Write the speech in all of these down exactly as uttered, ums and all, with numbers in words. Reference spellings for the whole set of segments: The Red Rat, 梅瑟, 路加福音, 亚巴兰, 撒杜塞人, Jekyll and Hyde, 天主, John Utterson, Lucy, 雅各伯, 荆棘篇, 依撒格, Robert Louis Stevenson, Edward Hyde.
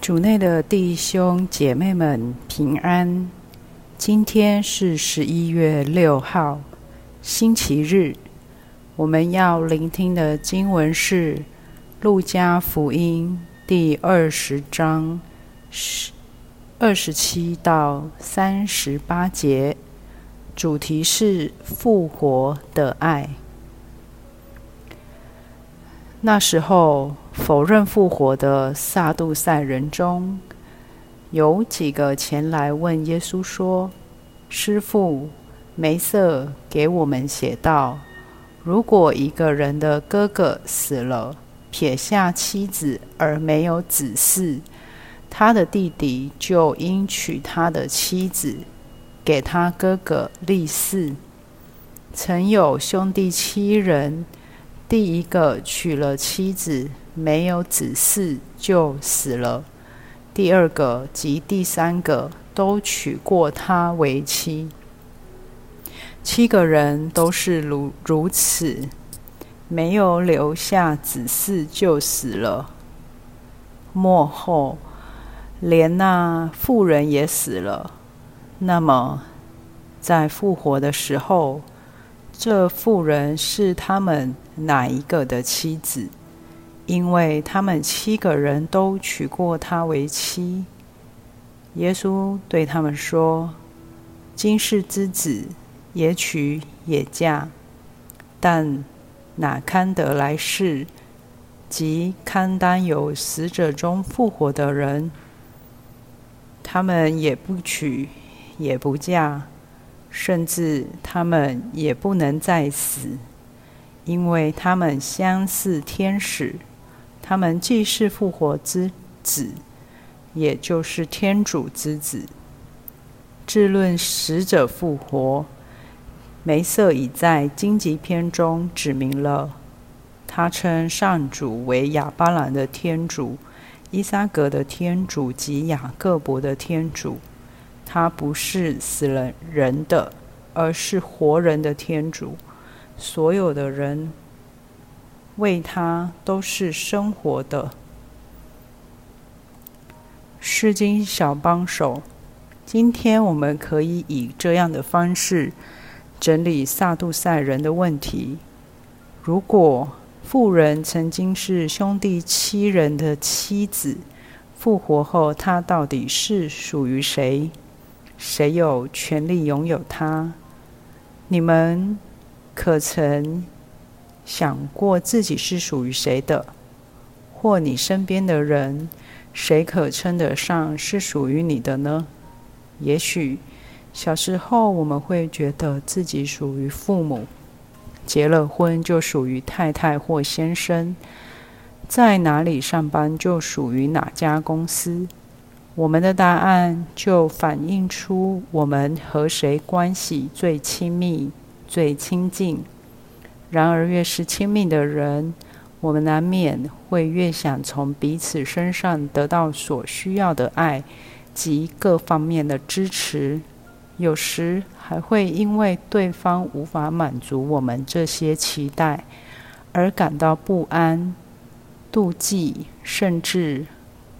主内的弟兄姐妹们平安。今天是十一月六号，星期日。我们要聆听的经文是《路加福音》第二十章二十七到三十八节，主题是复活的爱。那时候，否认复活的撒杜塞人中，有几个前来问耶稣说：“师父，梅瑟给我们写道，如果一个人的哥哥死了，撇下妻子而没有子嗣，他的弟弟就应娶他的妻子，给他哥哥立嗣。曾有兄弟七人，第一个娶了妻子，没有子嗣就死了。第二个及第三个都娶过她为妻。七个人都是如如此，没有留下子嗣就死了。末后，连那妇人也死了。那么，在复活的时候，这妇人是他们哪一个的妻子？因为他们七个人都娶过她为妻。”耶稣对他们说：“今世之子，也娶也嫁，但哪堪得来世，即堪当有死者中复活的人。他们也不娶，也不嫁，甚至他们也不能再死。因为他们相似天使，他们既是复活之子，也就是天主之子。至论死者复活，梅瑟已在荆棘篇中指明了。他称上主为亚巴兰的天主、依撒格的天主及雅各伯的天主。他不是死了人的，而是活人的天主。所有的人为他都是生活的。”诗经小帮手，今天我们可以以这样的方式整理撒杜塞人的问题：如果妇人曾经是兄弟七人的妻子，复活后她到底是属于谁？谁有权利拥有她？你们可曾想过自己是属于谁的？或你身边的人，谁可称得上是属于你的呢？也许小时候我们会觉得自己属于父母，结了婚就属于太太或先生，在哪里上班就属于哪家公司。我们的答案就反映出我们和谁关系最亲密、最亲近。然而越是亲密的人，我们难免会越想从彼此身上得到所需要的爱及各方面的支持，有时还会因为对方无法满足我们这些期待而感到不安、妒忌，甚至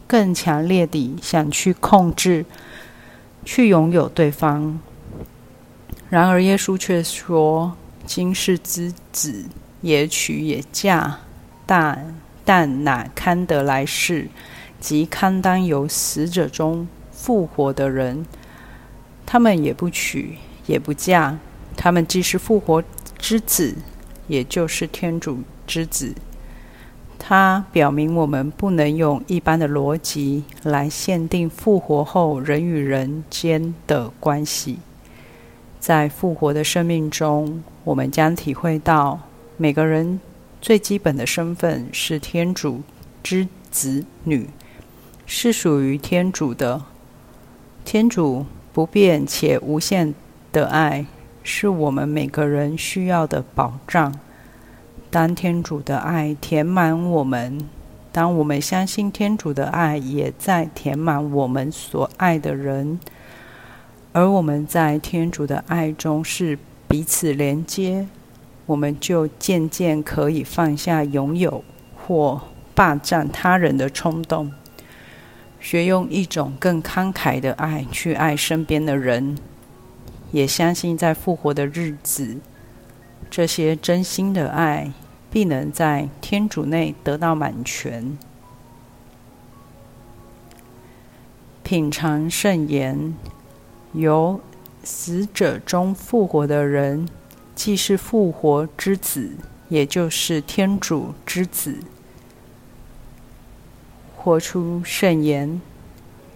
更强烈地想去控制、去拥有对方。然而耶稣却说：“今世之子，也娶也嫁，但但哪堪得来世，即堪当由死者中复活的人。他们也不娶，也不嫁，他们既是复活之子，也就是天主之子。”它表明我们不能用一般的逻辑来限定复活后人与人间的关系。在复活的生命中，我们将体会到每个人最基本的身份是天主之子女，是属于天主的。天主不变且无限的爱是我们每个人需要的保障。当天主的爱填满我们，当我们相信天主的爱也在填满我们所爱的人，而我们在天主的爱中是彼此连接，我们就渐渐可以放下拥有或霸占他人的冲动。学用一种更慷慨的爱去爱身边的人，也相信在复活的日子，这些真心的爱必能在天主内得到满全。品尝圣言，由死者中复活的人，既是复活之子，也就是天主之子。活出圣言，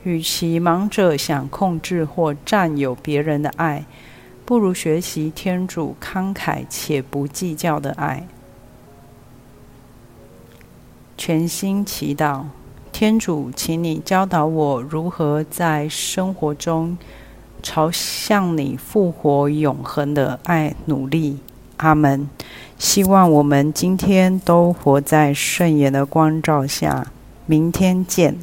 与其忙着想控制或占有别人的爱，不如学习天主慷慨且不计较的爱。全心祈祷，天主，请你教导我如何在生活中朝向你复活永恒的爱努力。阿们。希望我们今天都活在圣言的光照下。明天见。